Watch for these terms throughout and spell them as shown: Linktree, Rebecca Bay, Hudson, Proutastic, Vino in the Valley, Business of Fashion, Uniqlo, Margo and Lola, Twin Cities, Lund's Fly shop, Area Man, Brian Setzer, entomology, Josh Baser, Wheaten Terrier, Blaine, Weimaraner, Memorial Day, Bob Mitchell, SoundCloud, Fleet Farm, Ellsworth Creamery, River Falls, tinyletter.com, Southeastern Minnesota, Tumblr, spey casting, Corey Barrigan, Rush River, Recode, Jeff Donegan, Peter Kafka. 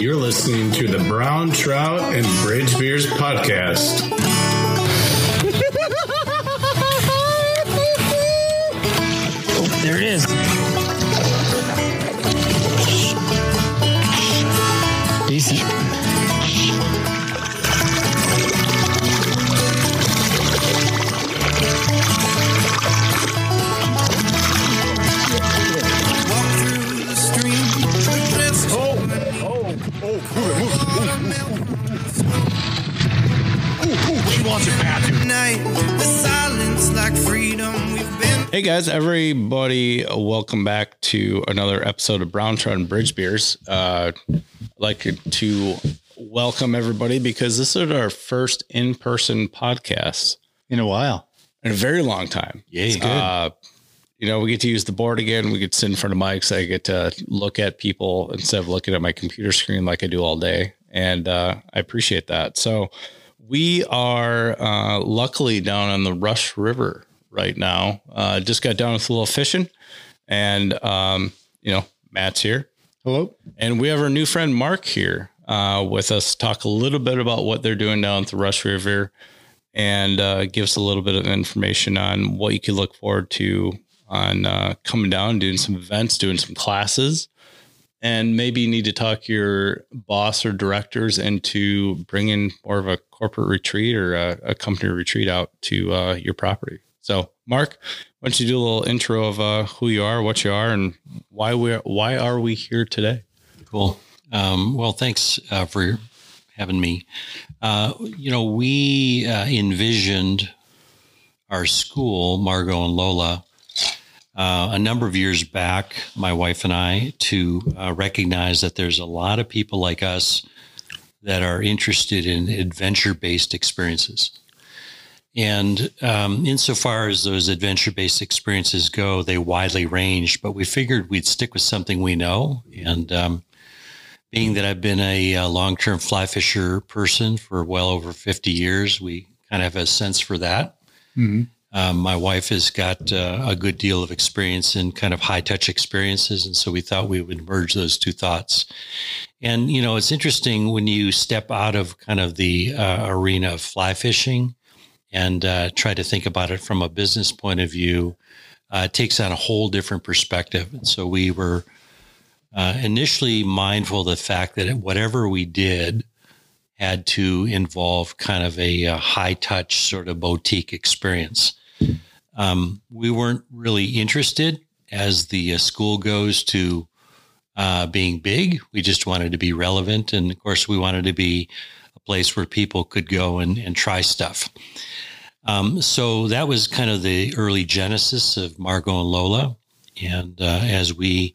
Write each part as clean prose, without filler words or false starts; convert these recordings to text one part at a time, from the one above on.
You're listening to the Brown Trout and Bridge Beers podcast. Oh, there it is. Decent. Hey guys, everybody, welcome back to another episode of Brown Trout and Bridge Beers. I'd like to welcome everybody because this is our first in-person podcast. In a while. In a very long time. Yeah, it's good. You know, we get to use the board again. We get to sit in front of mics. I get to look at people instead of looking at my computer screen like I do all day. And I appreciate that. So we are luckily down on the Rush River right now. Just got down with a little fishing and, you know, Matt's here. Hello. And we have our new friend Mark here with us, talk a little bit about what they're doing down at the Rush River and give us a little bit of information on what you can look forward to on coming down, doing some events, doing some classes. And maybe you need to talk your boss or directors into bringing more of a corporate retreat or a company retreat out to your property. So, Mark, why don't you do a little intro of who you are, what you are, and why are we here today? Cool. Well, thanks for having me. You know, we envisioned our school, Margo and Lola, a number of years back, my wife and I, to recognize that there's a lot of people like us that are interested in adventure-based experiences. And insofar as those adventure-based experiences go, they widely range, but we figured we'd stick with something we know. And being that I've been a long-term fly fisher person for well over 50 years, we kind of have a sense for that. Mm-hmm. My wife has got a good deal of experience in kind of high-touch experiences, and so we thought we would merge those two thoughts. And, you know, it's interesting when you step out of kind of the arena of fly fishing and try to think about it from a business point of view, it takes on a whole different perspective. And so we were initially mindful of the fact that whatever we did had to involve kind of a high-touch sort of boutique experience. We weren't really interested, as the school goes, to being big. We just wanted to be relevant. And, of course, we wanted to be a place where people could go and try stuff. So that was kind of the early genesis of Margo and Lola. And as we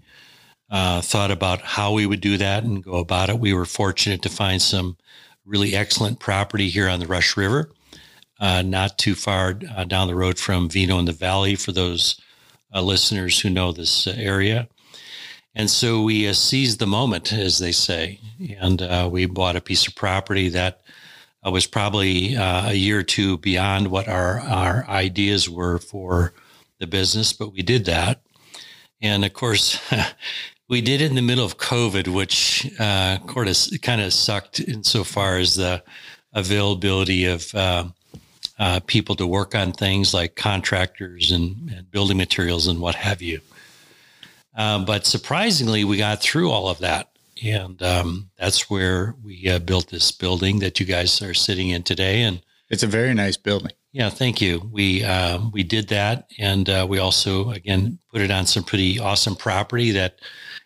thought about how we would do that and go about it, we were fortunate to find some really excellent property here on the Rush River, not too far down the road from Vino in the Valley, for those listeners who know this area. And so we seized the moment, as they say, and we bought a piece of property that was probably a year or two beyond what our ideas were for the business, but we did that. And, of course, we did it in the middle of COVID, which kind of sucked insofar as the availability of people to work on things like contractors and building materials and what have you. But surprisingly, we got through all of that. And that's where we built this building that you guys are sitting in today. And it's a very nice building. Yeah, thank you. We did that, and we also, again, put it on some pretty awesome property that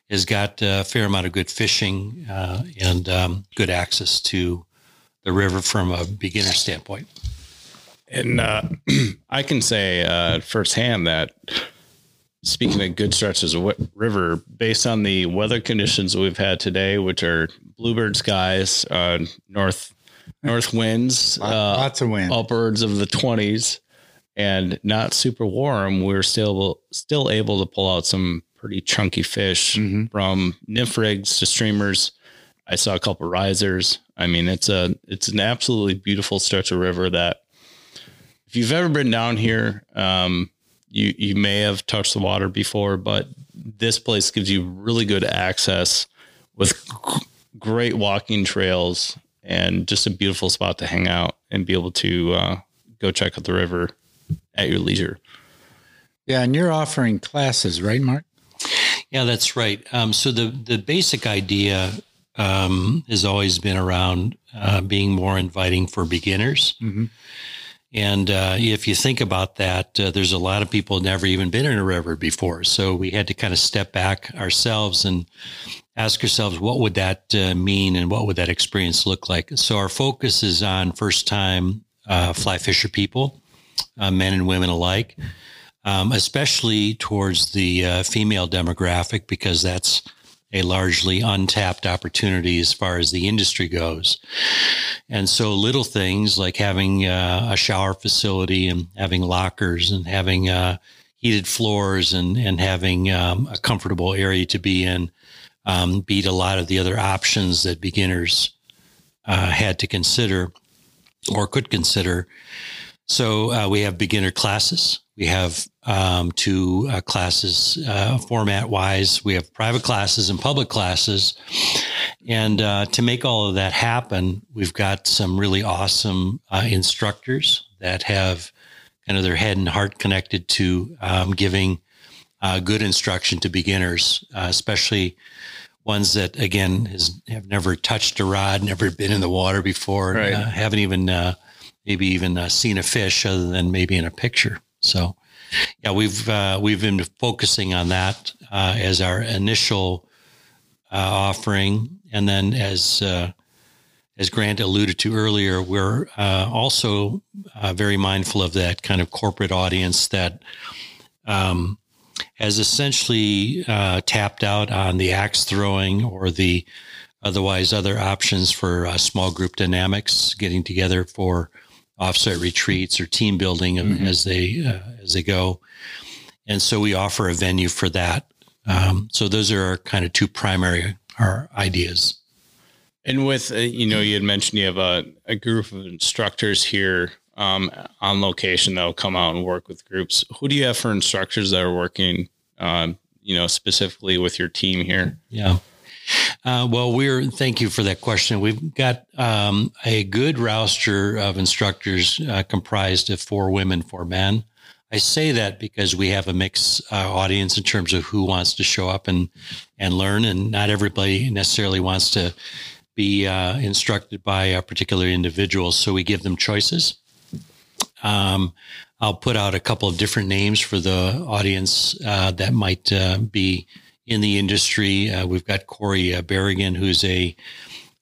has got a fair amount of good fishing and good access to the river from a beginner standpoint. And I can say firsthand that, speaking of good stretches of river, based on the weather conditions we've had today, which are bluebird skies, north winds, lots of wind, upwards of the 20s, and not super warm, we're still able to pull out some pretty chunky fish, mm-hmm, from nymph rigs to streamers. I saw a couple of risers. I mean, it's an absolutely beautiful stretch of river that, if you've ever been down here, you may have touched the water before, but this place gives you really good access with great walking trails and just a beautiful spot to hang out and be able to go check out the river at your leisure. Yeah. And you're offering classes, right, Mark? Yeah, that's right. So the basic idea has always been around being more inviting for beginners. Mm-hmm. And if you think about that, there's a lot of people never even been in a river before. So we had to kind of step back ourselves and ask ourselves, what would that mean and what would that experience look like? So our focus is on first-time fly fisher people, men and women alike, especially towards the female demographic, because that's a largely untapped opportunity as far as the industry goes. And so little things like having a shower facility and having lockers and having heated floors and having a comfortable area to be in beat a lot of the other options that beginners had to consider or could consider. So we have beginner classes. We have two classes format-wise. We have private classes and public classes. And to make all of that happen, we've got some really awesome instructors that have kind of their head and heart connected to giving good instruction to beginners, especially ones that, again, have never touched a rod, never been in the water before, right. Haven't even seen a fish other than maybe in a picture. So, yeah, we've been focusing on that as our initial offering, and then as Grant alluded to earlier, we're also very mindful of that kind of corporate audience that has essentially tapped out on the axe throwing or the otherwise other options for small group dynamics, getting together for offsite retreats or team building mm-hmm. as they go. And so we offer a venue for that. So those are our kind of two primary, our ideas. And with, you had mentioned you have a group of instructors here on location that'll come out and work with groups. Who do you have for instructors that are working, specifically with your team here? Yeah. Thank you for that question. We've got a good roster of instructors comprised of 4 women, 4 men. I say that because we have a mixed audience in terms of who wants to show up and learn, and not everybody necessarily wants to be instructed by a particular individual. So we give them choices. I'll put out a couple of different names for the audience that might be in the industry. We've got Corey Barrigan, who's a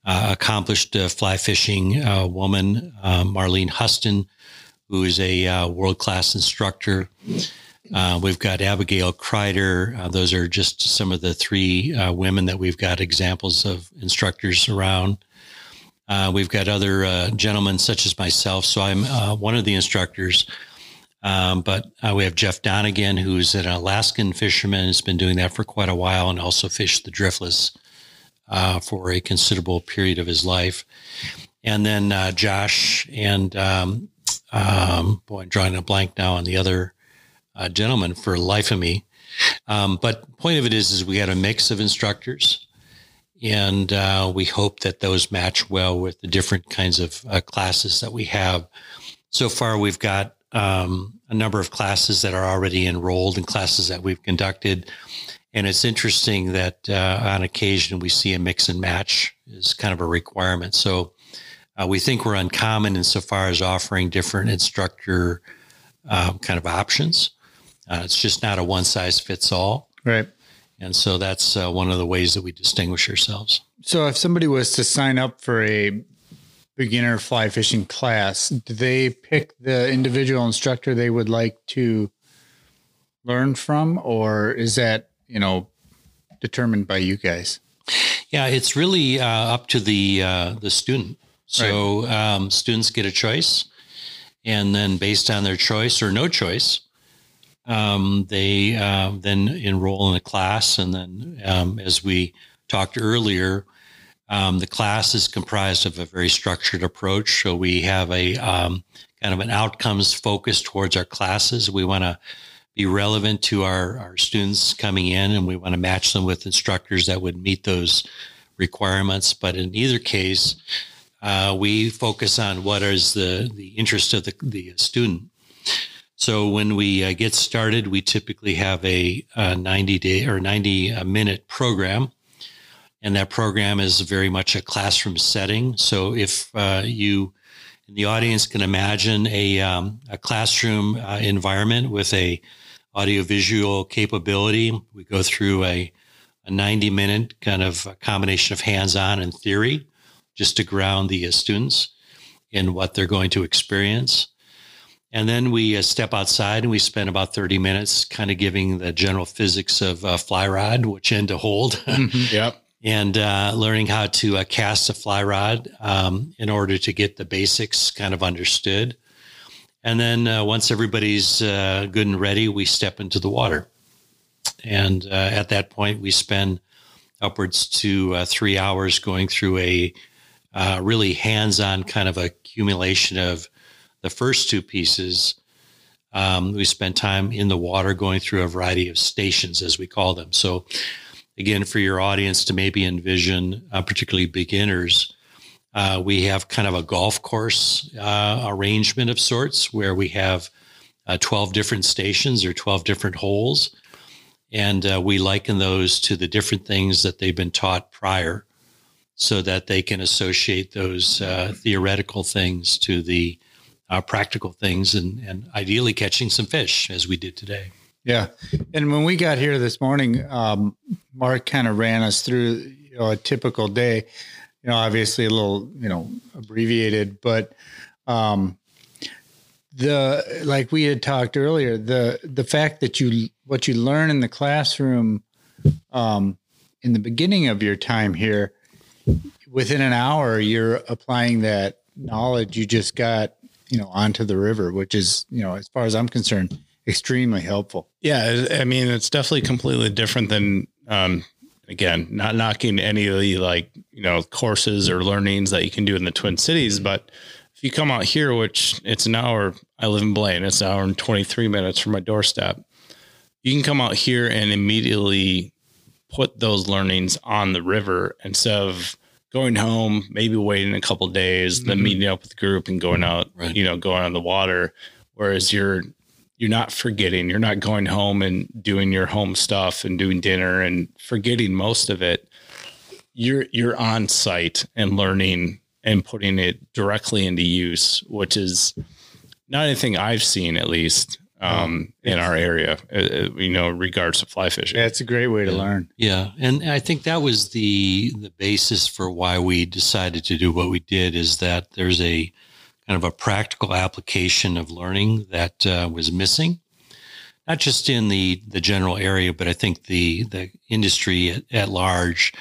accomplished fly fishing woman, Marlene Huston, who is a world-class instructor. We've got Abigail Kreider. Those are just some of the 3 women that we've got examples of instructors around. We've got other gentlemen such as myself. So I'm one of the instructors. But we have Jeff Donegan, who's an Alaskan fisherman, has been doing that for quite a while and also fished the Driftless for a considerable period of his life. And then Josh and, I'm drawing a blank now on the other gentleman for life of me. But point of it is we had a mix of instructors, and we hope that those match well with the different kinds of classes that we have. So far, we've got a number of classes that are already enrolled and classes that we've conducted. And it's interesting that on occasion we see a mix and match is kind of a requirement. So we think we're uncommon insofar as offering different instructor kind of options. It's just not a one size fits all. Right. And so that's one of the ways that we distinguish ourselves. So if somebody was to sign up for a beginner fly fishing class, do they pick the individual instructor they would like to learn from, or is that, determined by you guys? Yeah, it's really up to the student. So right. Students get a choice, and then based on their choice or no choice, they then enroll in a class. And then as we talked earlier, the class is comprised of a very structured approach. So we have a kind of an outcomes focus towards our classes. We want to be relevant to our students coming in, and we want to match them with instructors that would meet those requirements. But in either case, we focus on what is the interest of the student. So when we get started, we typically have a 90-day or 90-minute program. And that program is very much a classroom setting. So if you in the audience can imagine a classroom environment with a audiovisual capability, we go through a 90-minute kind of a combination of hands-on and theory just to ground the students in what they're going to experience. And then we step outside and we spend about 30 minutes kind of giving the general physics of fly rod, which end to hold, Yep. and learning how to cast a fly rod in order to get the basics kind of understood. And then once everybody's good and ready, we step into the water. And at that point, we spend upwards to 3 hours going through a really hands-on kind of accumulation of the first two pieces. We spent time in the water going through a variety of stations, as we call them. So again, for your audience to maybe envision, particularly beginners, we have kind of a golf course arrangement of sorts where we have 12 different stations or 12 different holes. And we liken those to the different things that they've been taught prior so that they can associate those theoretical things to the practical things and ideally catching some fish as we did today. Yeah. And when we got here this morning, Mark kind of ran us through a typical day, obviously a little, abbreviated, but like we had talked earlier, the fact that what you learn in the classroom in the beginning of your time here, within an hour, you're applying that knowledge you just got onto the river, which is, as far as I'm concerned, extremely helpful. Yeah. I mean, it's definitely completely different than, again, not knocking any of the courses or learnings that you can do in the Twin Cities. But if you come out here, which it's an hour, I live in Blaine, it's an hour and 23 minutes from my doorstep. You can come out here and immediately put those learnings on the river instead of going home, maybe waiting a couple of days, then meeting up with the group and going out, right. Going on the water. Whereas you're not forgetting, you're not going home and doing your home stuff and doing dinner and forgetting most of it. You're on site and learning and putting it directly into use, which is not anything I've seen, at least in our area, regards to fly fishing. That's a great way to learn. Yeah. And I think that was the basis for why we decided to do what we did, is that there's a kind of a practical application of learning that was missing, not just in the general area, but I think the industry at large.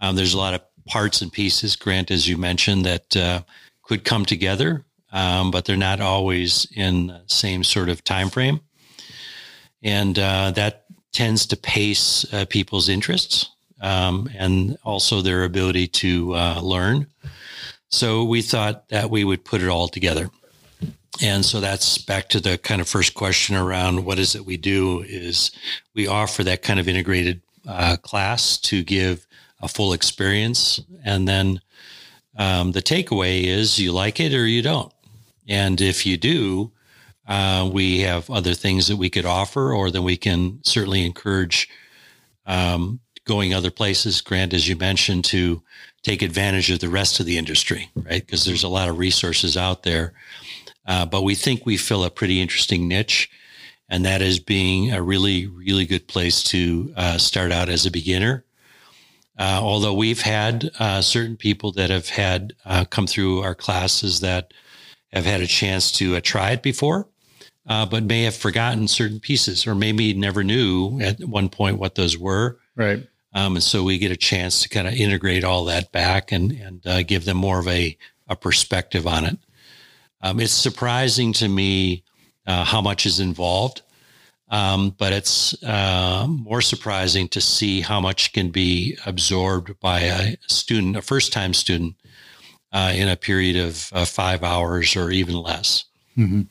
There's a lot of parts and pieces, Grant, as you mentioned, that could come together, but they're not always in the same sort of time frame. And that tends to pace people's interests and also their ability to learn. So we thought that we would put it all together. And so that's back to the kind of first question around what is it we do, is we offer that kind of integrated class to give a full experience. And then the takeaway is you like it or you don't. And if you do, we have other things that we could offer, or that we can certainly encourage going other places, Grant, as you mentioned, to take advantage of the rest of the industry, right? Because there's a lot of resources out there. But we think we fill a pretty interesting niche, and that is being a really, really good place to start out as a beginner. Although we've had certain people that have had come through our classes that have had a chance to try it before, but may have forgotten certain pieces, or maybe never knew at one point what those were. Right. And so we get a chance to kind of integrate all that back and give them more of a perspective on it. It's surprising to me how much is involved, but it's more surprising to see how much can be absorbed by a student, a first-time student, in a period of 5 hours or even less. Mm-hmm.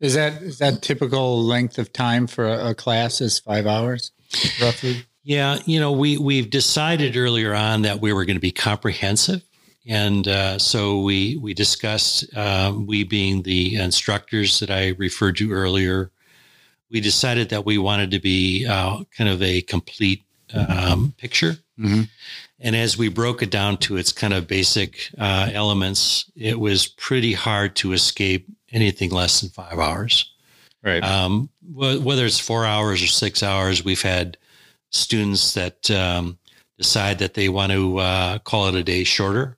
Is that typical length of time for a class, is 5 hours, roughly? Yeah, we've decided earlier on that we were going to be comprehensive. And so we discussed, we being the instructors that I referred to earlier, we decided that we wanted to be kind of a complete picture. Mm-hmm. And as we broke it down to its kind of basic elements, it was pretty hard to escape anything less than 5 hours. Right. Whether it's 4 hours or 6 hours, we've had students that decide that they want to call it a day shorter.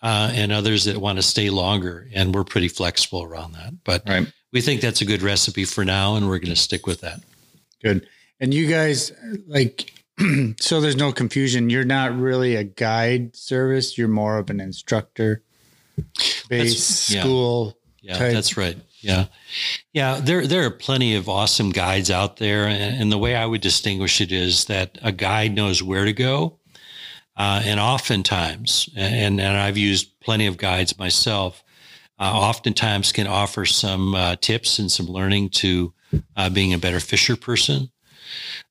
And others that want to stay longer, and we're pretty flexible around that. But right. We think that's a good recipe for now, and we're going to stick with that. Good. And you guys, so there's no confusion. You're not really a guide service. You're more of an instructor-based school. Yeah, type. That's right. Yeah. Yeah, there are plenty of awesome guides out there, and the way I would distinguish it is that a guide knows where to go. And oftentimes, and I've used plenty of guides myself, oftentimes can offer some tips and some learning to being a better fisher person.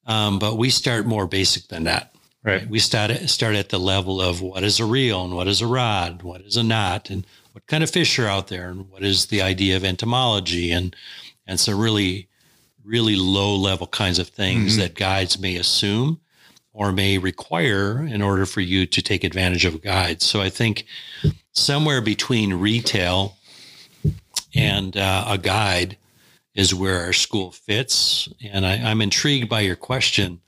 But we start more basic than that. Right. We start at the level of what is a reel and what is a rod, what is a knot, and what kind of fish are out there, and what is the idea of entomology, and some really, really low level kinds of things mm-hmm. that guides may assume or may require in order for you to take advantage of a guide. So I think somewhere between retail and a guide is where our school fits. And I'm intrigued by your question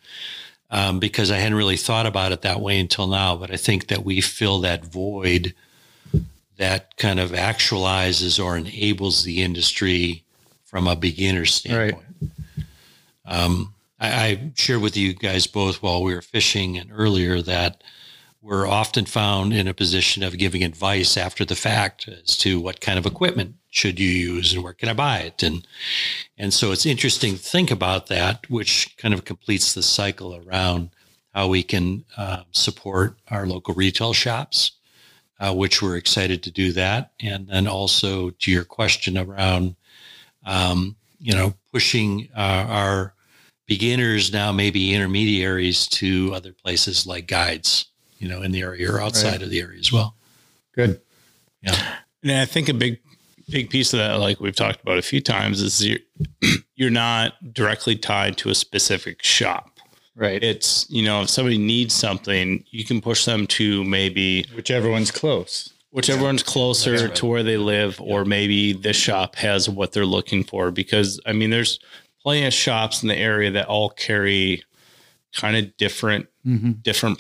because I hadn't really thought about it that way until now. But I think that we fill that void that kind of actualizes or enables the industry from a beginner standpoint. Right. I shared with you guys both while we were fishing and earlier that we're often found in a position of giving advice after the fact as to what kind of equipment should you use and where can I buy it. And so it's interesting to think about that, which kind of completes the cycle around how we can support our local retail shops, which we're excited to do that. And then also to your question around, pushing our beginners now maybe intermediaries to other places like guides, in the area or outside right. of the area as well. Good. Yeah. And I think a big piece of that, like we've talked about a few times, is you're not directly tied to a specific shop. Right. It's, if somebody needs something, you can push them to maybe whichever one's close. Whichever one's closer right. to where they live, or maybe this shop has what they're looking for. Because there's plenty of shops in the area that all carry kind of different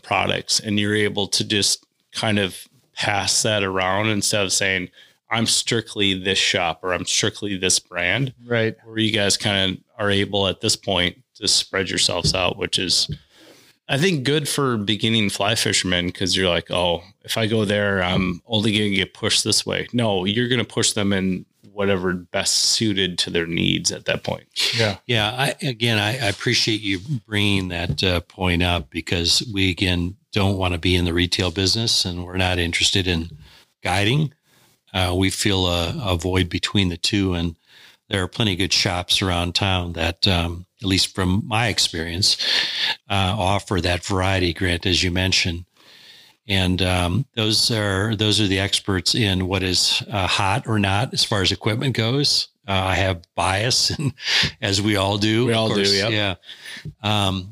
products, and you're able to just kind of pass that around instead of saying, I'm strictly this shop or I'm strictly this brand. Right. Where you guys kind of are able at this point to spread yourselves out, which is, I think, good for beginning fly fishermen, because you're like, oh, if I go there, I'm only going to get pushed this way. No, you're going to push them in whatever best suited to their needs at that point. Yeah. Yeah. I appreciate you bringing that point up, because we, again, don't want to be in the retail business, and we're not interested in guiding. We feel a void between the two, and there are plenty of good shops around town that, at least from my experience, offer that variety, Grant, as you mentioned. And those are the experts in what is hot or not as far as equipment goes. I have bias, and as we all do. We all do, yep. Yeah.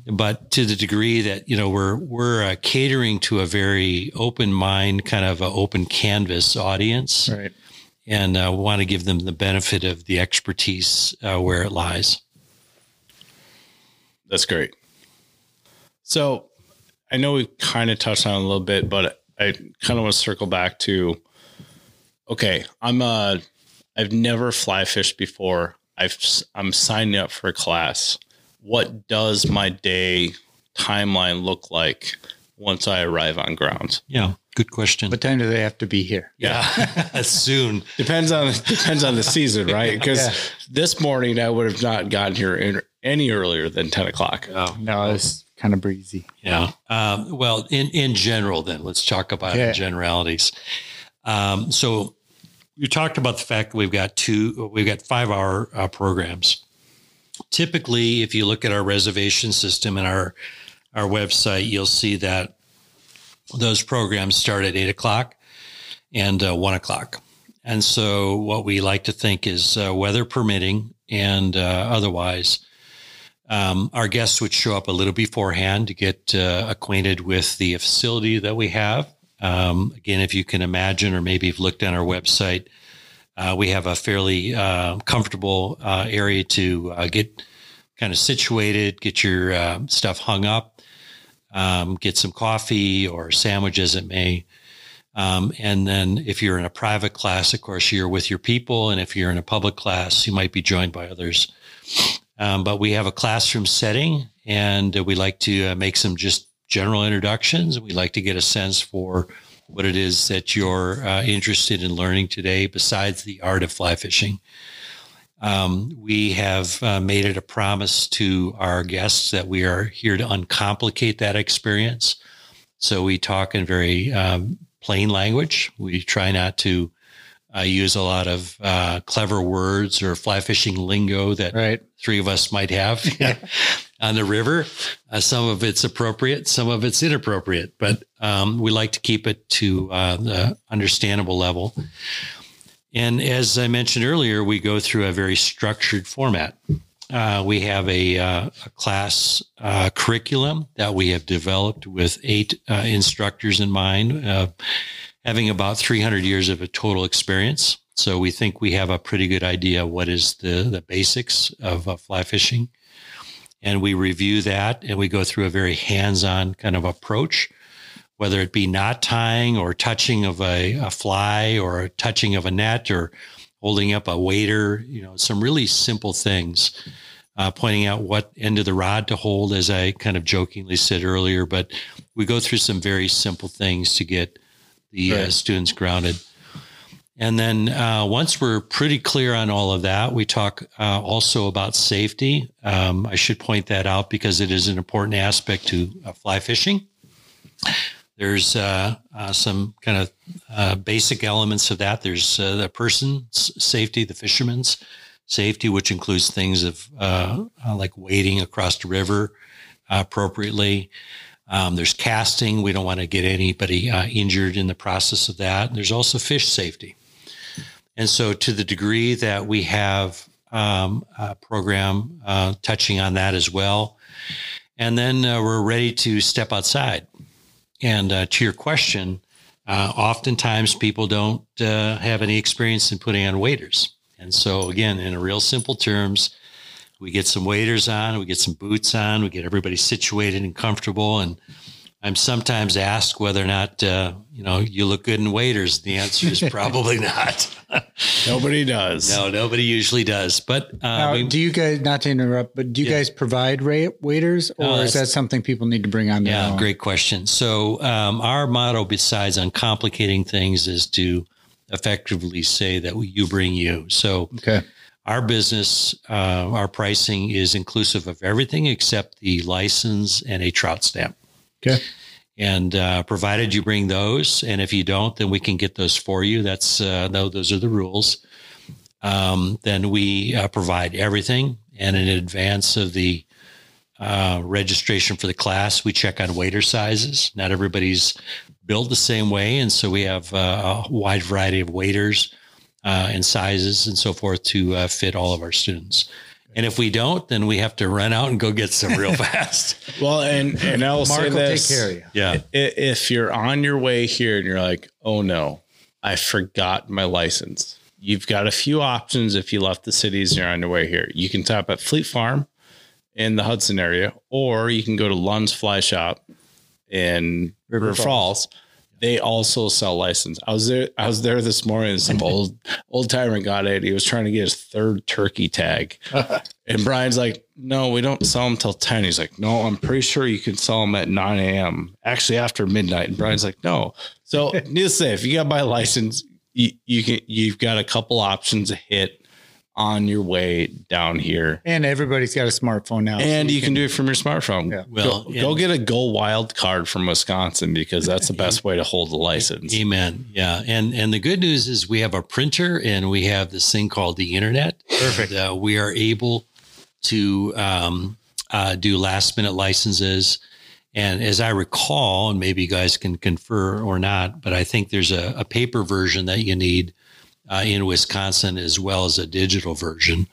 But to the degree that we're catering to a very open mind, kind of an open canvas audience, right? And want to give them the benefit of the expertise where it lies. That's great. So, I know we kind of touched on it a little bit, but I kind of want to circle back to, okay, I've never fly fished before. I'm signing up for a class. What does my day timeline look like once I arrive on grounds? Yeah. Good question. What time do they have to be here? Yeah. Soon. Depends on the season, right? Because this morning I would have not gotten here any earlier than 10 o'clock. Oh, no, it's kind of breezy. Yeah. In general, then let's talk about generalities. So you talked about the fact that we've got 5 hour programs. Typically, if you look at our reservation system and our our website, you'll see that those programs start at 8 o'clock and 1 o'clock. And so what we like to think is weather permitting and otherwise, our guests would show up a little beforehand to get acquainted with the facility that we have. Again, if you can imagine, or maybe you've looked on our website, we have a fairly comfortable area to get kind of situated, get your stuff hung up, get some coffee or sandwiches, it may. And then if you're in a private class, of course, you're with your people. And if you're in a public class, you might be joined by others. But we have a classroom setting, and we like to make some just general introductions. We like to get a sense for what it is that you're interested in learning today, besides the art of fly fishing. We have made it a promise to our guests that we are here to uncomplicate that experience. So we talk in very plain language. We try not to use a lot of clever words or fly fishing lingo that three of us might have on the river. Some of it's appropriate, some of it's inappropriate, but we like to keep it to the understandable level. And as I mentioned earlier, we go through a very structured format. We have a class curriculum that we have developed with 8 instructors in mind, having about 300 years of a total experience. So we think we have a pretty good idea what is the basics of fly fishing. And we review that, and we go through a very hands-on kind of approach, whether it be knot tying or touching of a fly or touching of a net or holding up a wader, you know, some really simple things, pointing out what end of the rod to hold, as I kind of jokingly said earlier. But we go through some very simple things to get the students grounded. And then once we're pretty clear on all of that, we talk also about safety. I should point that out because it is an important aspect to fly fishing. There's some kind of basic elements of that. There's the person's safety, the fisherman's safety, which includes things of like wading across the river appropriately. There's casting. We don't want to get anybody injured in the process of that. There's also fish safety. And so to the degree that we have a program touching on that as well, and then we're ready to step outside. And to your question, oftentimes people don't have any experience in putting on waders. And so, again, in a real simple terms, we get some waders on, we get some boots on, we get everybody situated and comfortable. And I'm sometimes asked whether or not, you know, you look good in waders. The answer is probably not. Nobody does. No, nobody usually does. But do you guys, not to interrupt, but do you guys provide waders, or is that something people need to bring on their own? Great question. So our motto, besides uncomplicating things, is to effectively say that you bring you. So our business, our pricing is inclusive of everything except the license and a trout stamp. Okay. And provided you bring those, and if you don't, then we can get those for you. That's those are the rules. Then we provide everything, and in advance of the registration for the class, we check on wader sizes. Not everybody's built the same way, and so we have a wide variety of waders and sizes and so forth to fit all of our students. And if we don't, then we have to run out and go get some real fast. Well, and I'll say this. Mark will take care of you. Yeah. If you're on your way here and you're like, oh no, I forgot my license. You've got a few options. If you left the cities and you're on your way here, you can stop at Fleet Farm in the Hudson area, or you can go to Lund's Fly Shop in River Falls. They also sell license. I was there this morning, and some old timer got it. He was trying to get his 3rd turkey tag. And Brian's like, no, we don't sell them till 10. He's like, no, I'm pretty sure you can sell them at 9 a.m. Actually, after midnight. And Brian's like, no. So needless to say, if you got my license, you've got a couple options to hit on your way down here. And everybody's got a smartphone now. And so you can do it from your smartphone. Yeah. Well, go get a Go Wild card from Wisconsin, because that's the best way to hold the license. Amen. Yeah. And the good news is we have a printer, and we have this thing called the internet. Perfect. And, we are able to do last minute licenses. And as I recall, and maybe you guys can confer or not, but I think there's a paper version that you need in Wisconsin as well as a digital version.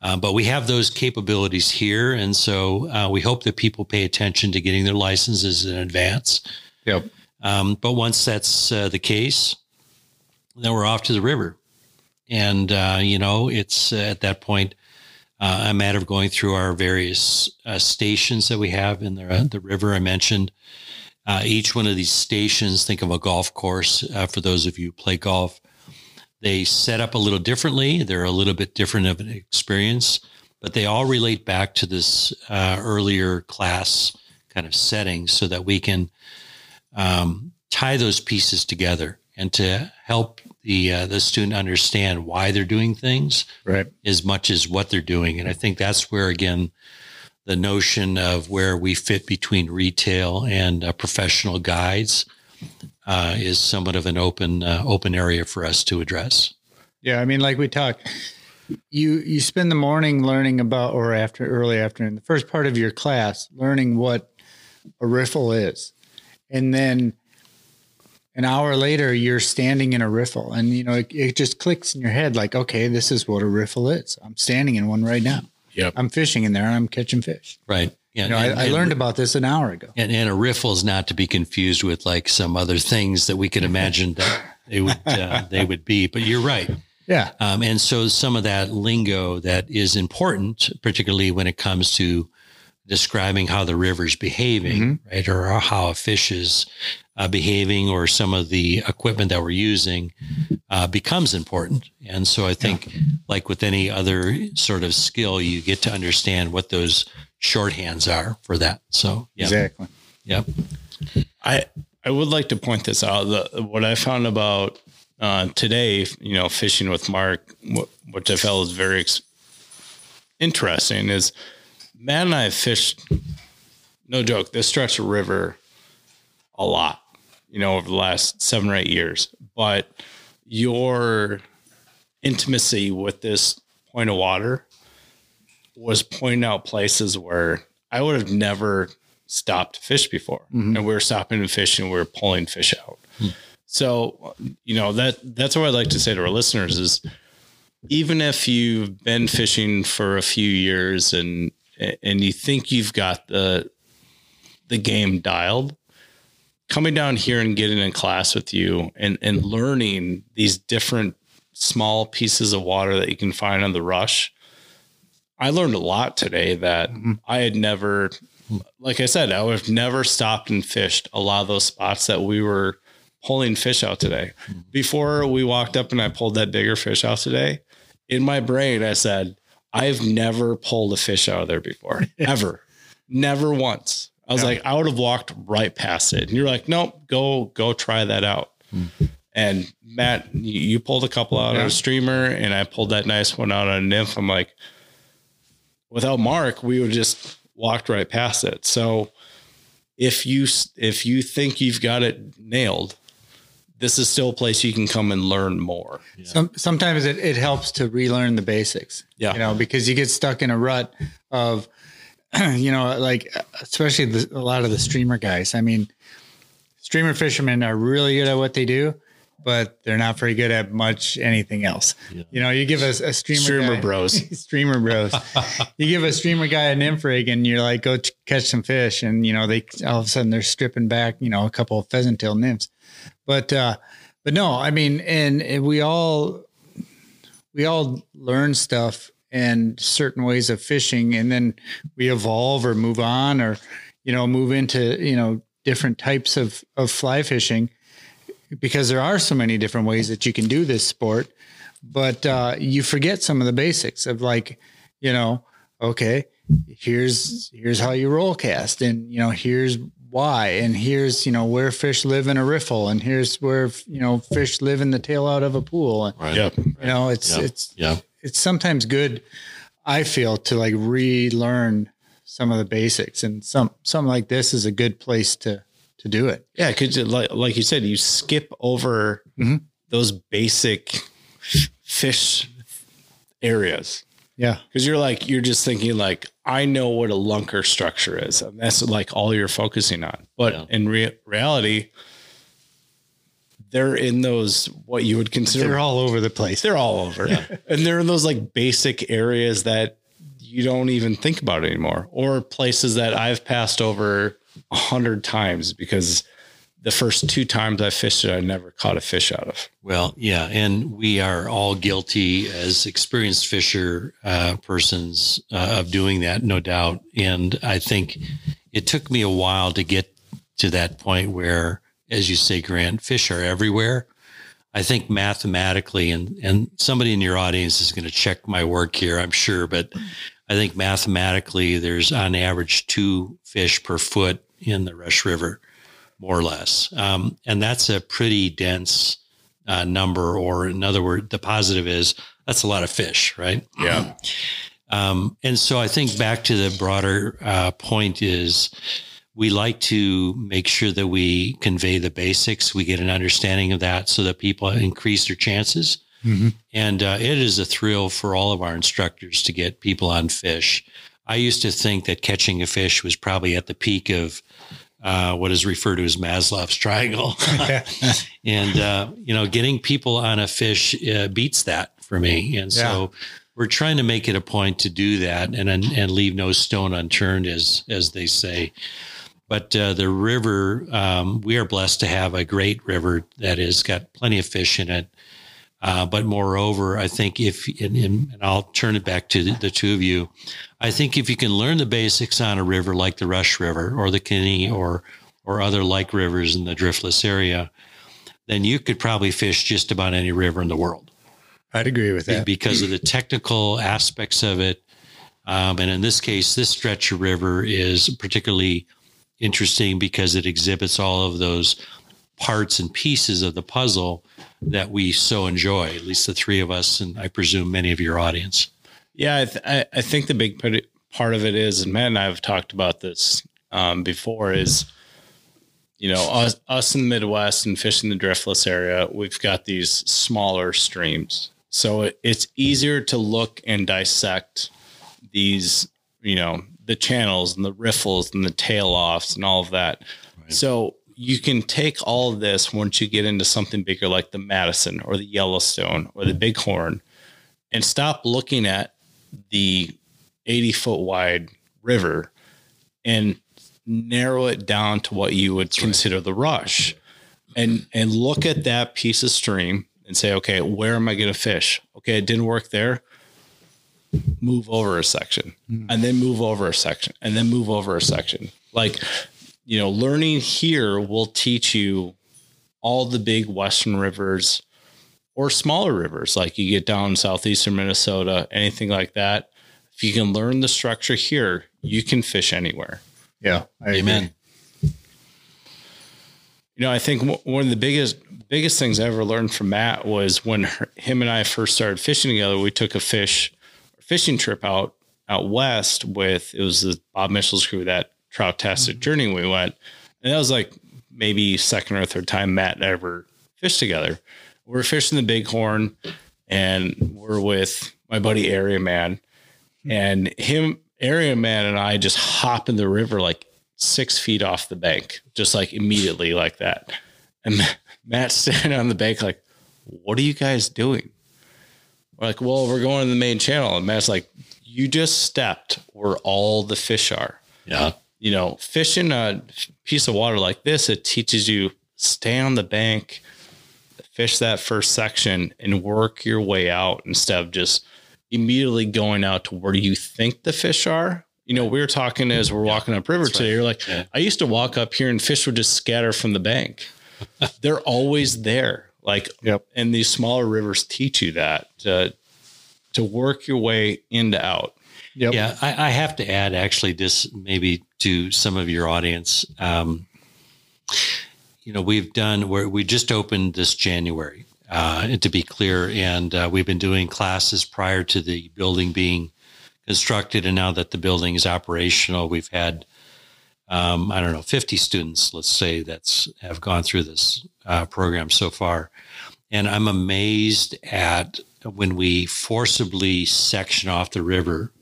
But we have those capabilities here. And so we hope that people pay attention to getting their licenses in advance. Yep. But once that's the case, then we're off to the river. And, you know, it's at that point, a matter of going through our various stations that we have in the river. I mentioned each one of these stations, think of a golf course. For those of you who play golf, they set up a little differently. They're a little bit different of an experience, but they all relate back to this earlier class kind of setting so that we can tie those pieces together and to help the student understand why they're doing things right, as much as what they're doing. And I think that's where, again, the notion of where we fit between retail and professional guides is somewhat of an open area for us to address. Yeah. I mean, like we talk, you spend the morning learning about, or after early afternoon, the first part of your class, learning what a riffle is. And then an hour later, you're standing in a riffle, and you know it just clicks in your head like, okay, this is what a riffle is. I'm standing in one right now. Yep. I'm fishing in there, and I'm catching fish. Right. Yeah. You know, I learned about this an hour ago. And a riffle is not to be confused with like some other things that we could imagine that they would be. But you're right. Yeah. And so some of that lingo that is important, particularly when it comes to describing how the river's behaving, mm-hmm. right, or how a fish is behaving, or some of the equipment that we're using becomes important. And so I think, like with any other sort of skill, you get to understand what those shorthands are for that. So yeah. Exactly. Yep. I would like to point this out. What I found about today, you know, fishing with Mark, which I felt is very interesting, is Matt and I have fished, no joke, this stretch of river a lot, you know, over the last 7 or 8 years. But your intimacy with this point of water was pointing out places where I would have never stopped to fish before. Mm-hmm. And we were stopping to fish and we were pulling fish out. Mm-hmm. So, you know, that's what I'd like to say to our listeners is, even if you've been fishing for a few years and you think you've got the game dialed, coming down here and getting in class with you and learning these different small pieces of water that you can find on the Rush. I learned a lot today that mm-hmm. I had never, like I said, I would have never stopped and fished a lot of those spots that we were pulling fish out today. Mm-hmm. Before we walked up and I pulled that bigger fish out today, in my brain, I said, I've never pulled a fish out of there before, ever, never once. I was like, I would have walked right past it. And you're like, nope, go try that out. Mm-hmm. And Matt, you pulled a couple out on a streamer and I pulled that nice one out on a nymph. I'm like, without Mark, we would just walked right past it. So if you think you've got it nailed, this is still a place you can come and learn more. Yeah. Sometimes it helps to relearn the basics, you know, because you get stuck in a rut of, you know, like especially a lot of the streamer guys. I mean, streamer fishermen are really good at what they do, but they're not very good at much anything else. Yeah. You know, you give a streamer bros, you give a streamer guy a nymph rig and you're like, go catch some fish. And, you know, they all of a sudden they're stripping back, you know, a couple of pheasant tail nymphs. But no, I mean, and we all learn stuff and certain ways of fishing, and then we evolve or move on or, you know, move into, you know, different types of fly fishing because there are so many different ways that you can do this sport. But you forget some of the basics of like, you know, okay, here's how you roll cast, and, you know, here's why, and here's, you know, where fish live in a riffle, and here's where, you know, fish live in the tail out of a pool. And, right. Yep. You know, it's sometimes good, I feel, to like relearn some of the basics, and something like this is a good place to do it. Yeah. Cause like you said, you skip over those basic fish areas. Yeah. Because you're like, you're just thinking like, I know what a lunker structure is. And that's like all you're focusing on. But in reality, they're in those, what you would consider. They're all over the place. They're all over. Yeah. And they're in those like basic areas that you don't even think about anymore, or places that I've passed over 100 times because the first 2 times I fished it, I never caught a fish out of. Well, yeah. And we are all guilty as experienced fisher persons of doing that, no doubt. And I think it took me a while to get to that point where, as you say, Grant, fish are everywhere. I think mathematically, and somebody in your audience is going to check my work here, I'm sure, but I think mathematically there's on average 2 fish per foot in the Rush River, more or less. And that's a pretty dense number, or in other words, the positive is that's a lot of fish, right? Yeah. And so I think back to the broader point is, we like to make sure that we convey the basics. We get an understanding of that so that people increase their chances. Mm-hmm. And it is a thrill for all of our instructors to get people on fish. I used to think that catching a fish was probably at the peak of what is referred to as Maslow's triangle. And, you know, getting people on a fish beats that for me. And so we're trying to make it a point to do that and leave no stone unturned, as they say. But the river, we are blessed to have a great river that has got plenty of fish in it. But moreover, I think and I'll turn it back to the two of you. I think if you can learn the basics on a river like the Rush River or the Kinney or other like rivers in the Driftless area, then you could probably fish just about any river in the world. I'd agree with that. Because of the technical aspects of it. And in this case, this stretch of river is particularly interesting because it exhibits all of those parts and pieces of the puzzle that we so enjoy, at least the three of us, and I presume many of your audience. Yeah, I think the big part of it is, and Matt and I have talked about this before, is, you know, us in the Midwest and fishing the Driftless area, we've got these smaller streams. So it's easier to look and dissect these, you know, the channels and the riffles and the tail offs and all of that. Right. So you can take all of this once you get into something bigger like the Madison or the Yellowstone or the Bighorn, and stop looking at the 80 foot wide river and narrow it down to what you would consider the Rush, and look at that piece of stream and say, okay, where am I going to fish? Okay. It didn't work there. Move over a section, and then move over a section, and then move over a section. Like, you know, learning here will teach you all the big Western rivers or smaller rivers. Like you get down Southeastern Minnesota, anything like that. If you can learn the structure here, you can fish anywhere. Yeah. Amen. You know, I think one of the biggest things I ever learned from Matt was when him and I first started fishing together, we took a fishing trip out west with, it was the Bob Mitchell's crew, that Proutastic journey we went. And that was like maybe second or third time Matt and I ever fished together. We're fishing the Bighorn, and we're with my buddy Area Man, and Area Man and I just hop in the river like 6 feet off the bank, just like immediately like that. And Matt's standing on the bank like, what are you guys doing? We're like, well, we're going to the main channel. And Matt's like, you just stepped where all the fish are. Yeah. You know, fishing a piece of water like this, it teaches you stay on the bank, fish that first section, and work your way out instead of just immediately going out to where you think the fish are. You know, we were talking as we're walking upriver today. You're like, I used to walk up here and fish would just scatter from the bank. They're always there. Like, and these smaller rivers teach you that to work your way in to out. Yep. Yeah, I have to add actually this maybe to some of your audience. You know, we just opened this January, to be clear, and we've been doing classes prior to the building being constructed. And now that the building is operational, we've had I don't know, 50 students, let's say, that's have gone through this program so far. And I'm amazed at when we forcibly section off the river,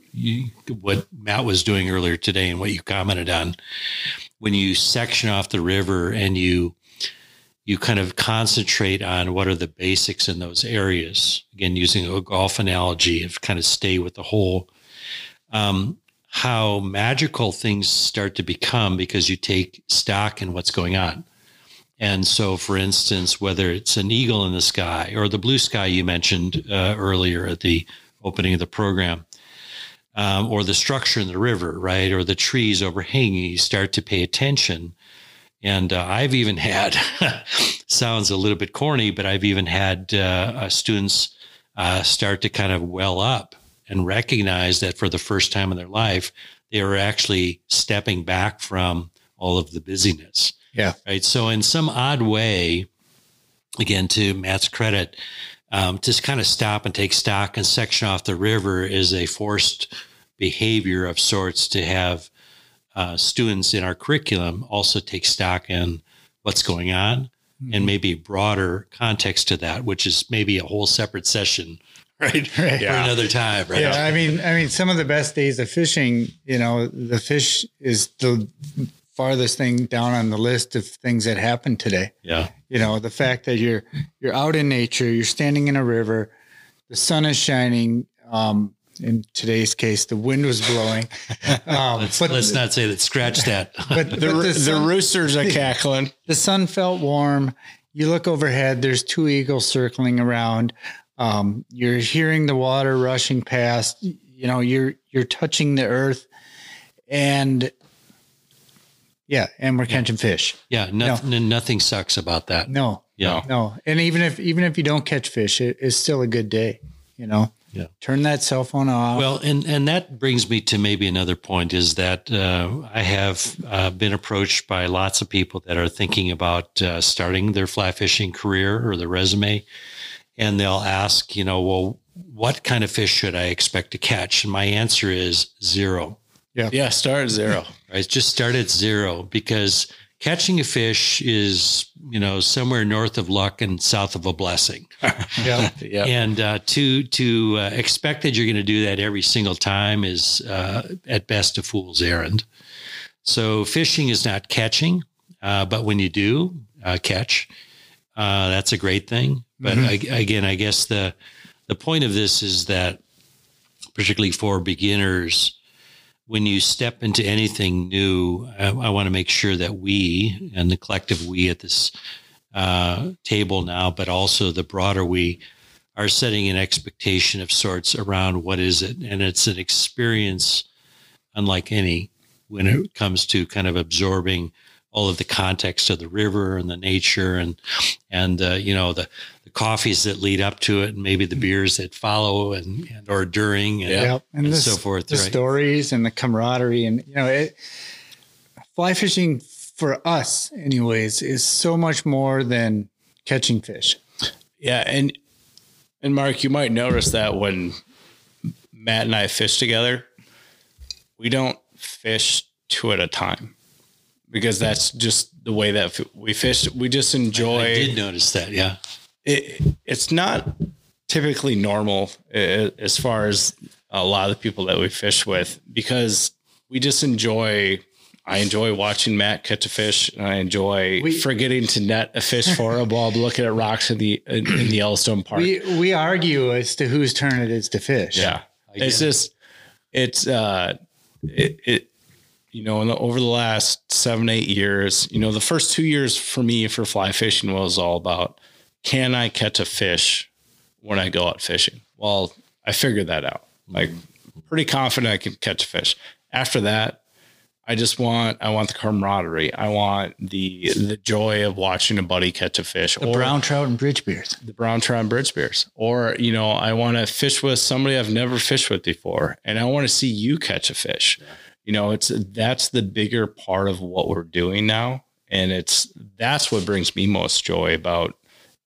what Matt was doing earlier today and what you commented on, when you section off the river and you kind of concentrate on what are the basics in those areas. Again, using a golf analogy of kind of stay with the hole, how magical things start to become because you take stock in what's going on. And so, for instance, whether it's an eagle in the sky or the blue sky you mentioned earlier at the opening of the program, or the structure in the river, right, or the trees overhanging, you start to pay attention. And I've even had, sounds a little bit corny, but I've even had students start to kind of well up and recognize that for the first time in their life, they were actually stepping back from all of the busyness. Yeah. Right. So in some odd way, again, to Matt's credit, just kind of stop and take stock and section off the river is a forced behavior of sorts to have students in our curriculum also take stock in what's going on, mm-hmm. and maybe broader context to that, which is maybe a whole separate session, right? Yeah. For another time, right? Yeah. I mean, some of the best days of fishing, you know, the fish is the farthest thing down on the list of things that happened today. Yeah. You know, the fact that you're out in nature, you're standing in a river, the sun is shining. In today's case, the wind was blowing. Let's not say that, scratch that. but the roosters are cackling. The sun felt warm. You look overhead, there's two eagles circling around. You're hearing the water rushing past, you know, you're touching the earth, and yeah, and we're catching fish. Yeah, nothing sucks about that. No, yeah, no. And even if you don't catch fish, it's still a good day. You know, yeah. Turn that cell phone off. Well, and that brings me to maybe another point is that I have been approached by lots of people that are thinking about starting their fly fishing career or their resume, and they'll ask, you know, well, what kind of fish should I expect to catch? And my answer is zero. Yeah. Yeah. Start at zero. Right. Just start at zero, because catching a fish is, you know, somewhere north of luck and south of a blessing. Yeah. Yeah. And to expect that you're going to do that every single time is at best a fool's errand. So fishing is not catching, but when you do catch, that's a great thing. But mm-hmm. I guess the point of this is that, particularly for beginners, when you step into anything new, I want to make sure that we, and the collective we at this table now, but also the broader we, are setting an expectation of sorts around what is it. And it's an experience unlike any when it comes to kind of absorbing all of the context of the river and the nature and you know, the coffees that lead up to it, and maybe the beers that follow and or during and, yep. and so forth. The right? stories and the camaraderie, and, you know, fly fishing for us anyways is so much more than catching fish. Yeah. And Mark, you might notice that when Matt and I fish together, we don't fish two at a time, because that's just the way that we fish. We just enjoy. I did notice that. Yeah. It's not typically normal as far as a lot of the people that we fish with, because we just enjoy. I enjoy watching Matt catch a fish, and I enjoy forgetting to net a fish for him while looking at rocks in the Yellowstone Park. We argue as to whose turn it is to fish. Yeah. It's just, you know, over the last 7-8 years, you know, the first 2 years for me for fly fishing was all about, can I catch a fish when I go out fishing? Well, I figured that out. Like, pretty confident I can catch a fish. After that, I want the camaraderie. I want the joy of watching a buddy catch a fish. The brown trout and bridge beers. The brown trout and bridge beers. Or, you know, I want to fish with somebody I've never fished with before, and I want to see you catch a fish. Yeah. You know, that's the bigger part of what we're doing now. And that's what brings me most joy about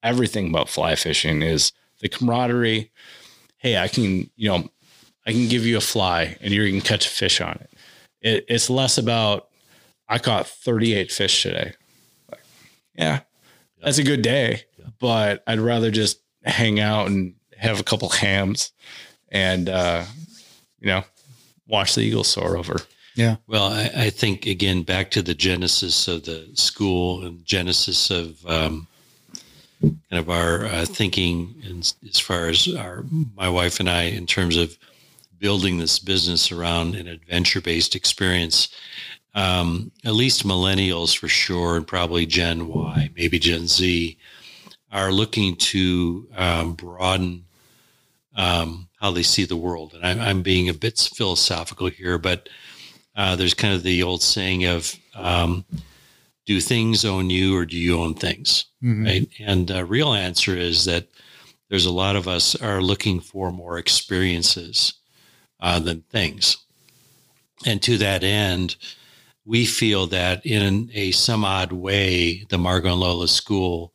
everything about fly fishing is the camaraderie. Hey, I can give you a fly and you can catch a fish on it. It's less about, I caught 38 fish today. Like, yeah, that's a good day, but I'd rather just hang out and have a couple hams and, you know, watch the eagles soar over. Yeah. Well, I think, again, back to the genesis of the school and genesis of kind of our thinking, and as far as my wife and I, in terms of building this business around an adventure-based experience, at least millennials for sure, and probably Gen Y, maybe Gen Z, are looking to broaden how they see the world. And I'm being a bit philosophical here, but there's kind of the old saying of do things own you or do you own things? Mm-hmm. Right? And the real answer is that there's a lot of us are looking for more experiences than things. And to that end, we feel that in a some odd way, the Margo and Lola School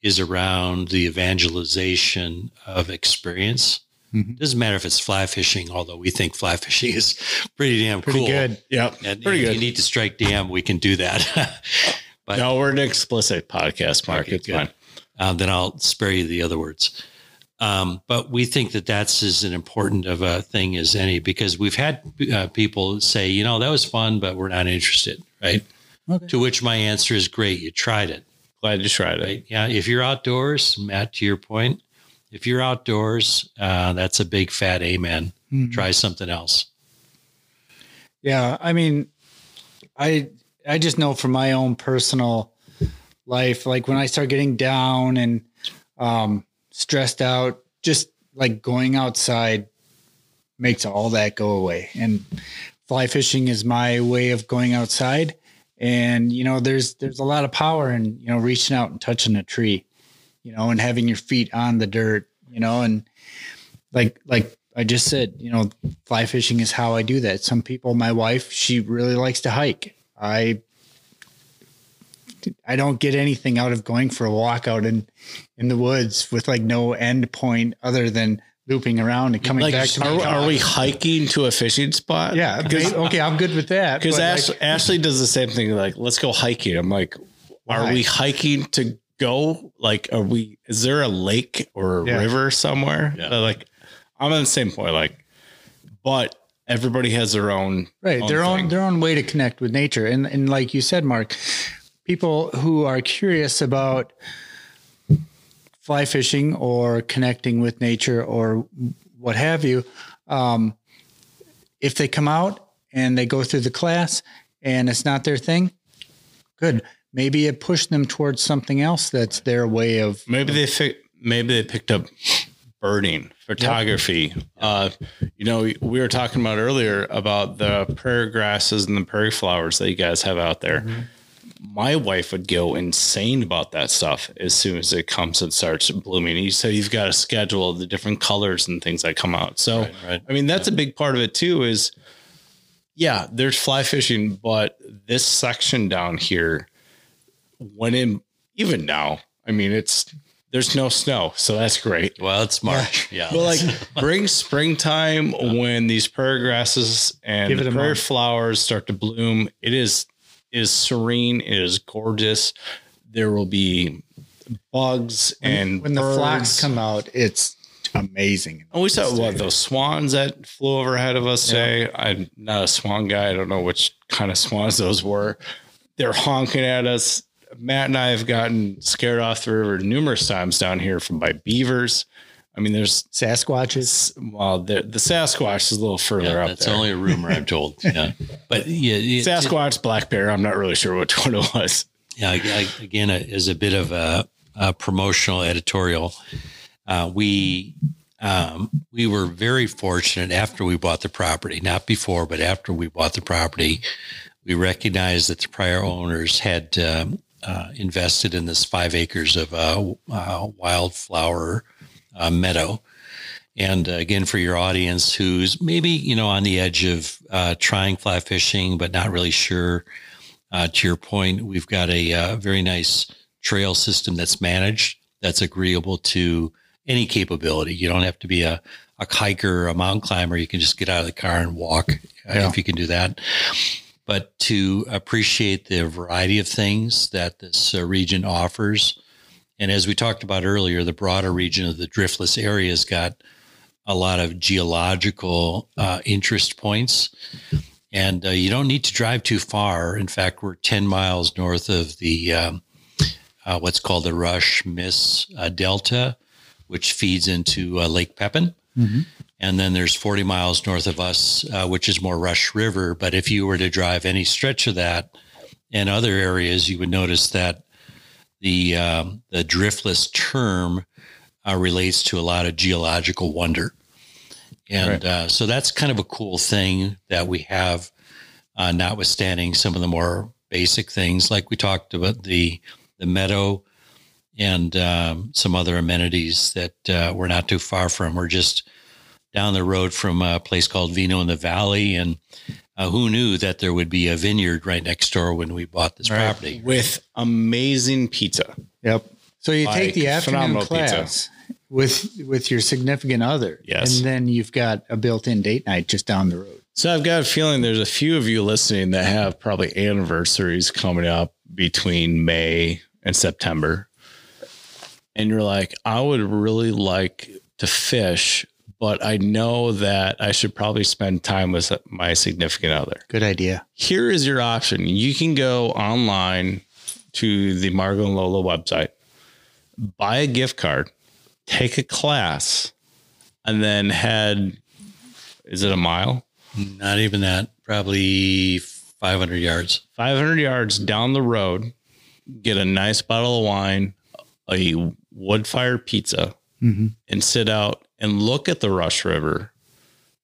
is around the evangelization of experience. Mm-hmm. Doesn't matter if it's fly fishing, although we think fly fishing is pretty damn cool. Pretty good. Yep. And pretty good. You need to strike damn, we can do that. But no, we're an explicit podcast, Mark. It's fine. Then I'll spare you the other words. But we think that that's as an important of a thing as any, because we've had people say, you know, that was fun, but we're not interested. Right. Okay. To which my answer is great. You tried it. Glad you tried it. Right? Yeah. If you're outdoors, Matt, to your point, if you're outdoors, that's a big fat amen. Mm-hmm. Try something else. Yeah. I mean, I just know from my own personal life, like when I start getting down and stressed out, just like going outside makes all that go away. And fly fishing is my way of going outside. And, you know, there's a lot of power in, you know, reaching out and touching a tree, you know, and having your feet on the dirt, you know, and like I just said, you know, fly fishing is how I do that. Some people, my wife, she really likes to hike. I don't get anything out of going for a walk out in the woods with like no end point other than looping around and coming like, back to are we hiking to a fishing spot? Yeah. Okay. I'm good with that. Because Ashley does the same thing. Like, let's go hiking. I'm like, are we hiking to go? Like, is there a lake or a river somewhere? Yeah. Like I'm on the same point. Like, but everybody has their own, right. Their own way to connect with nature. And like you said, Mark, people who are curious about fly fishing or connecting with nature or what have you, if they come out and they go through the class and it's not their thing, good. Maybe it pushed them towards something else that's their way of. Maybe they picked up birding, photography. Yep. You know, we were talking about earlier about the prairie grasses and the prairie flowers that you guys have out there. Mm-hmm. My wife would go insane about that stuff as soon as it comes and starts blooming. So you've got to schedule the different colors and things that come out. So, right. I mean, that's a big part of it too is, yeah, there's fly fishing, but this section down here, even now, I mean, there's no snow. So that's great. Well, it's March. Yeah. But like bring springtime when these prairie grasses and the prairie flowers start to bloom. It is serene. It is gorgeous. There will be bugs and when birds. The flocks come out, it's amazing. And we saw those swans that flew over ahead of us today. I'm not a swan guy. I don't know which kind of swans those were. They're honking at us. Matt and I have gotten scared off the river numerous times down here by beavers. I mean, there's Sasquatches. Well, the Sasquatch is a little further up. That's there. Only a rumor, I'm told. Yeah, but Sasquatch, black bear. I'm not really sure which one it was. Yeah, again, as a bit of a promotional editorial, we were very fortunate after we bought the property, not before, but after we bought the property, we recognized that the prior owners had invested in this 5 acres of wildflower. Meadow. And again, for your audience who's maybe, you know, on the edge of trying fly fishing, but not really sure, to your point, we've got a very nice trail system that's managed, that's agreeable to any capability. You don't have to be a hiker or a mountain climber. You can just get out of the car and walk if you can do that. but to appreciate the variety of things that this region offers. And as we talked about earlier, the broader region of the Driftless area has got a lot of geological interest points. And you don't need to drive too far. In fact, we're 10 miles north of the what's called the Rush Miss Delta, which feeds into Lake Pepin. Mm-hmm. And then there's 40 miles north of us, which is more Rush River. But if you were to drive any stretch of that and other areas, you would notice that the Driftless term relates to a lot of geological wonder. And so that's kind of a cool thing that we have, notwithstanding some of the more basic things, like we talked about the meadow and some other amenities that we're not too far from. We're just down the road from a place called Vino in the Valley. And who knew that there would be a vineyard right next door when we bought this property? With amazing pizza. Yep. So you take the afternoon class with your significant other. Yes. And then you've got a built-in date night just down the road. So I've got a feeling there's a few of you listening that have probably anniversaries coming up between May and September. And you're like, I would really like to fish, but I know that I should probably spend time with my significant other. Good idea. Here is your option. You can go online to the Margo and Lola website, buy a gift card, take a class, and then head, is it a mile? Not even that. Probably 500 yards. 500 yards down the road, get a nice bottle of wine, a wood-fired pizza, mm-hmm. and sit out and look at the Rush River,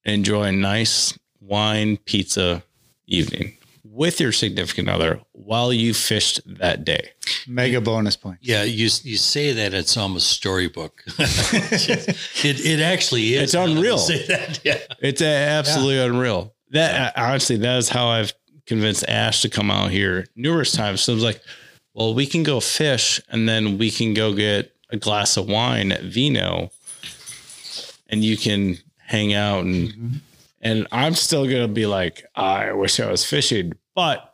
enjoy a nice wine pizza evening with your significant other while you fished that day. Mega bonus point. Yeah, you say that it's almost storybook. it actually is. It's unreal. Say that. Yeah. It's absolutely unreal. That honestly, that is how I've convinced Ash to come out here numerous times. So I was like, well, we can go fish and then we can go get a glass of wine at Vino and you can hang out. And mm-hmm. and I'm still going to be like, I wish I was fishing, but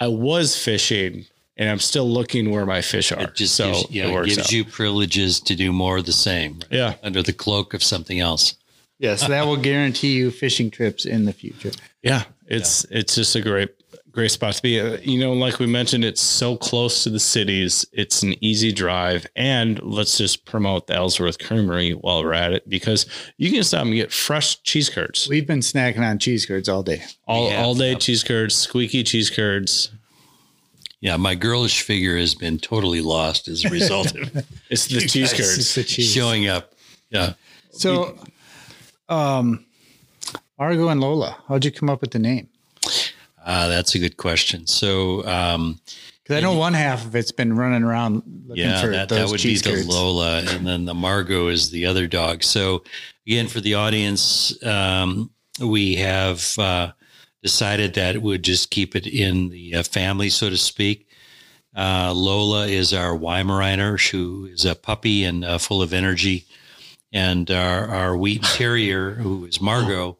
I was fishing and I'm still looking where my fish are. It just gives you privileges to do more of the same. Right? Yeah. Under the cloak of something else. Yes. Yeah, so that will guarantee you fishing trips in the future. Yeah. It's just a great spot to be. You know, like we mentioned, it's so close to the cities. It's an easy drive. And let's just promote the Ellsworth Creamery while we're at it, because you can stop and get fresh cheese curds. We've been snacking on cheese curds all day. All day cheese curds, squeaky cheese curds. Yeah, my girlish figure has been totally lost as a result of it's the cheese curds showing up. Yeah. So, Margo and Lola, how'd you come up with the name? That's a good question. So, cause I know one half of it's been running around looking for that would be curds. The Lola. And then the Margo is the other dog. So again, for the audience, we have, decided that we'd just keep it in the family, so to speak. Lola is our Weimaraner, who is a puppy and full of energy. And our Wheaten Terrier, who is Margo,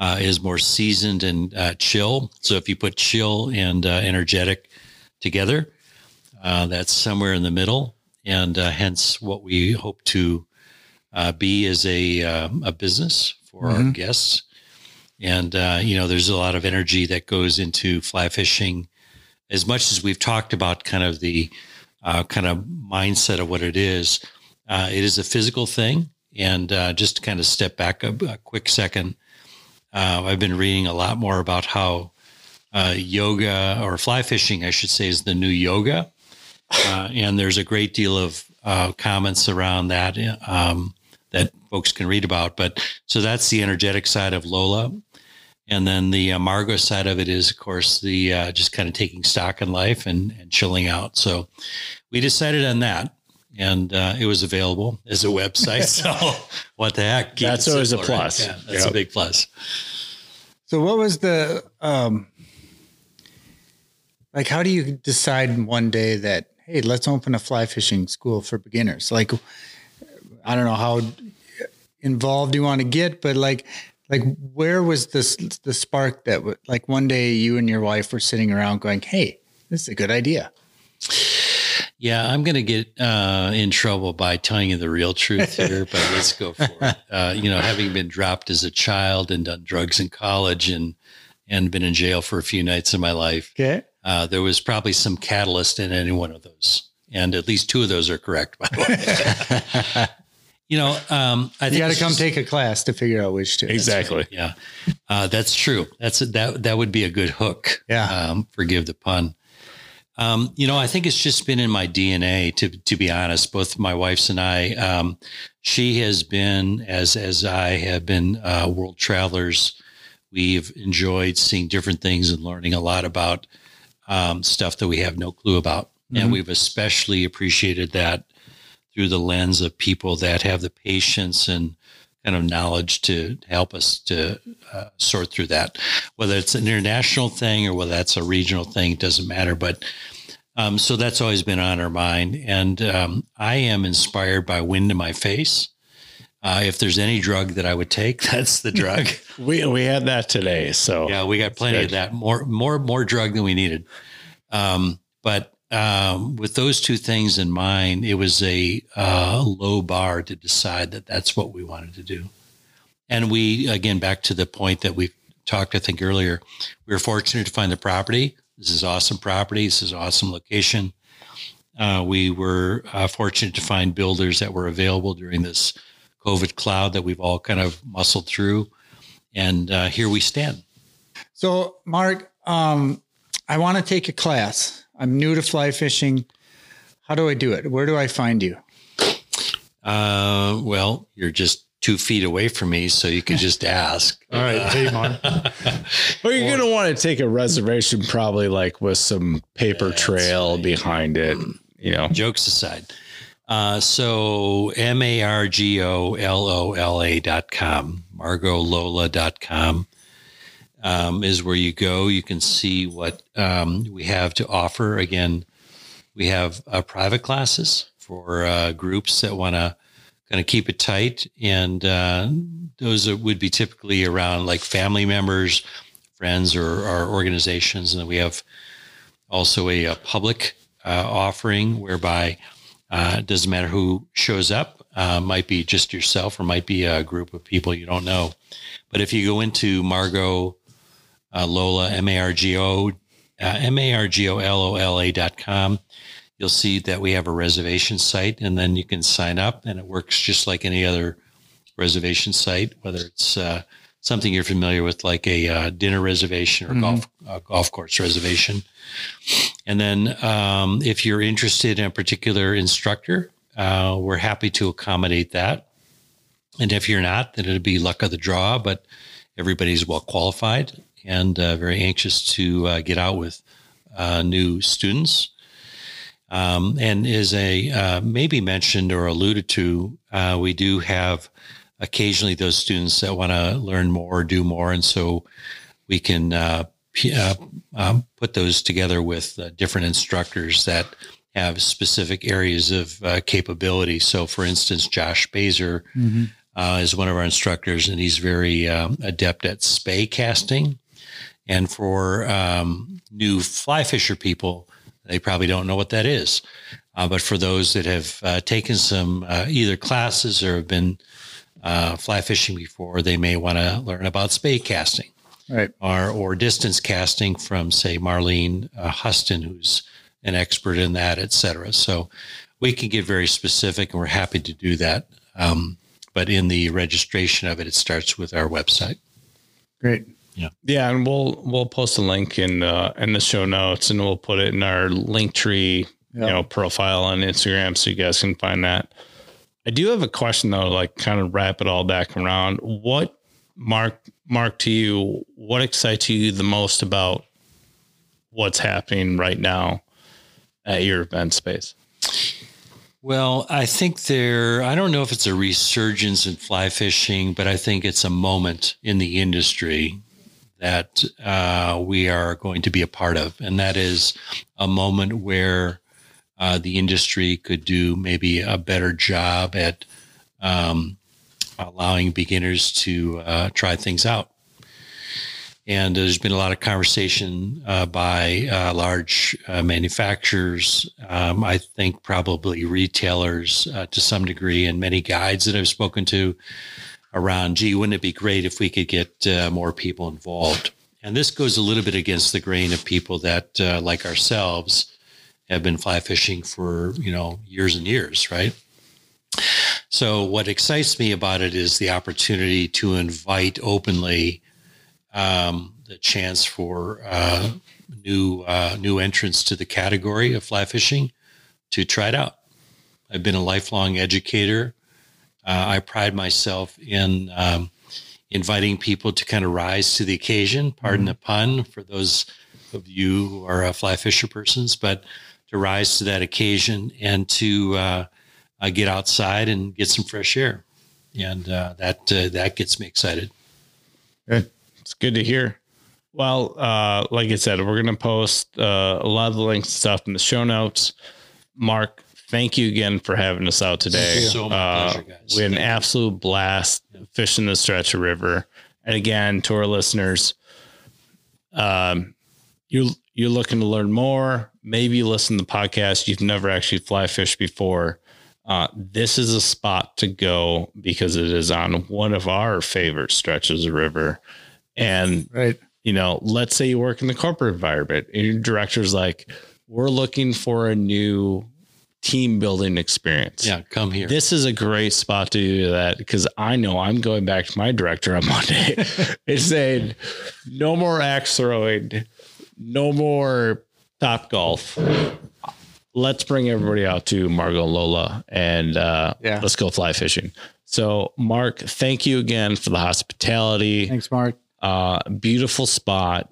is more seasoned and chill. So if you put chill and energetic together, that's somewhere in the middle. And hence what we hope to be is a business for mm-hmm. our guests. And, you know, there's a lot of energy that goes into fly fishing. As much as we've talked about kind of the mindset of what it is a physical thing. And just to kind of step back a quick second, I've been reading a lot more about how yoga, or fly fishing, I should say, is the new yoga. And there's a great deal of comments around that that folks can read about. But so that's the energetic side of Lola. And then the Margo side of it is, of course, the just kind of taking stock in life and chilling out. So we decided on that. And it was available as a website. So what the heck? That's always a plus. Right? Yeah, that's a big plus. So what was the, how do you decide one day that, hey, let's open a fly fishing school for beginners? Like, I don't know how involved you want to get, but like, Like, where was the spark that like one day you and your wife were sitting around going, hey, this is a good idea? Yeah, I'm going to get in trouble by telling you the real truth here, but let's go for it. Having been dropped as a child and done drugs in college and been in jail for a few nights in my life, okay. There was probably some catalyst in any one of those. And at least two of those are correct, by the way. I think you got to come take a class to figure out which two. Exactly. Right. Yeah, that's true. That would be a good hook. Yeah. Forgive the pun. I think it's just been in my DNA, to be honest. Both my wife's and I, she has been, as I have been, world travelers. We've enjoyed seeing different things and learning a lot about stuff that we have no clue about. Mm-hmm. And we've especially appreciated that through the lens of people that have the patience and kind of knowledge to help us to sort through that, whether it's an international thing or whether that's a regional thing, it doesn't matter. But so that's always been on our mind. And I am inspired by wind in my face. If there's any drug that I would take, that's the drug. we had that today. So yeah, we got plenty of that. More drug than we needed. But with those two things in mind, it was a low bar to decide that that's what we wanted to do. And we, again, back to the point that we talked, I think earlier, we were fortunate to find the property. This is awesome property. This is awesome location. We were fortunate to find builders that were available during this COVID cloud that we've all kind of muscled through. And here we stand. So, Mark, I want to take a class. I'm new to fly fishing. How do I do it? Where do I find you? Well, you're just 2 feet away from me, so you can just ask. All right, take on. Well, you're going to want to take a reservation, probably like with some paper trail behind it. Jokes aside. So margolola.com, margolola.com. Is where you go. You can see what we have to offer. Again, we have private classes for groups that want to kind of keep it tight. And those would be typically around like family members, friends, or our organizations. And then we have also a public offering whereby it doesn't matter who shows up. Might be just yourself or might be a group of people you don't know. But if you go into Margo, Lola, margolola.com. You'll see that we have a reservation site, and then you can sign up, and it works just like any other reservation site, whether it's something you're familiar with, like a dinner reservation or golf course reservation. And then if you're interested in a particular instructor, we're happy to accommodate that. And if you're not, then it'll be luck of the draw, but everybody's well qualified and very anxious to get out with new students. And as a maybe mentioned or alluded to, we do have occasionally those students that want to learn more, do more. And so we can put those together with different instructors that have specific areas of capability. So, for instance, Josh Baser is one of our instructors, and he's very adept at spey casting. And for new fly fisher people, they probably don't know what that is. But for those that have taken some either classes or have been fly fishing before, they may want to learn about spey casting, right? Or distance casting from, say, Marlene Huston, who's an expert in that, et cetera. So we can get very specific, and we're happy to do that. But in the registration of it, it starts with our website. Great. Yeah, and we'll post a link in the show notes, and we'll put it in our Linktree profile on Instagram, so you guys can find that. I do have a question though, like kind of wrap it all back around. What, Mark, to you, what excites you the most about what's happening right now at your event space? Well, I think I don't know if it's a resurgence in fly fishing, but I think it's a moment in the industry that we are going to be a part of. And that is a moment where the industry could do maybe a better job at allowing beginners to try things out. And there's been a lot of conversation by large manufacturers, I think probably retailers to some degree, and many guides that I've spoken to around, gee, wouldn't it be great if we could get more people involved? And this goes a little bit against the grain of people that, like ourselves, have been fly fishing for, you know, years and years, right? So what excites me about it is the opportunity to invite openly the chance for new entrants to the category of fly fishing to try it out. I've been a lifelong educator. I pride myself in inviting people to kind of rise to the occasion, pardon the pun for those of you who are fly fisher persons, but to rise to that occasion and to get outside and get some fresh air. And that gets me excited. Good. It's good to hear. Well, like I said, we're going to post a lot of the links and stuff in the show notes. Mark, thank you again for having us out today. So my pleasure, guys. We had an absolute blast fishing the stretch of river. And again, to our listeners, you're looking to learn more. Maybe you listen to the podcast. You've never actually fly fished before. This is a spot to go because it is on one of our favorite stretches of river. And, right, you know, let's say you work in the corporate environment and your director's like, we're looking for a new team building experience. Yeah, come here. This is a great spot to do that, because I know I'm going back to my director on Monday and saying, no more axe throwing, no more Top Golf. Let's bring everybody out to Margo and Lola, and let's go fly fishing. So, Mark, thank you again for the hospitality. Thanks, Mark. Beautiful spot.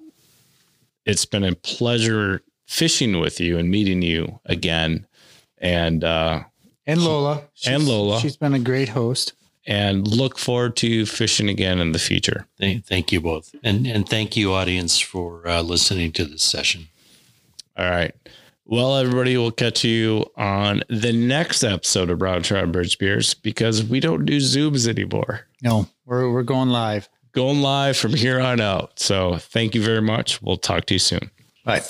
It's been a pleasure fishing with you and meeting you again. And Lola. She's been a great host, and look forward to fishing again in the future. Thank you both. And thank you, audience, for listening to this session. All right. Well, everybody, we'll catch you on the next episode of Brown Trout Bridge Beers, because we don't do Zooms anymore. No, we're going live from here on out. So thank you very much. We'll talk to you soon. Bye.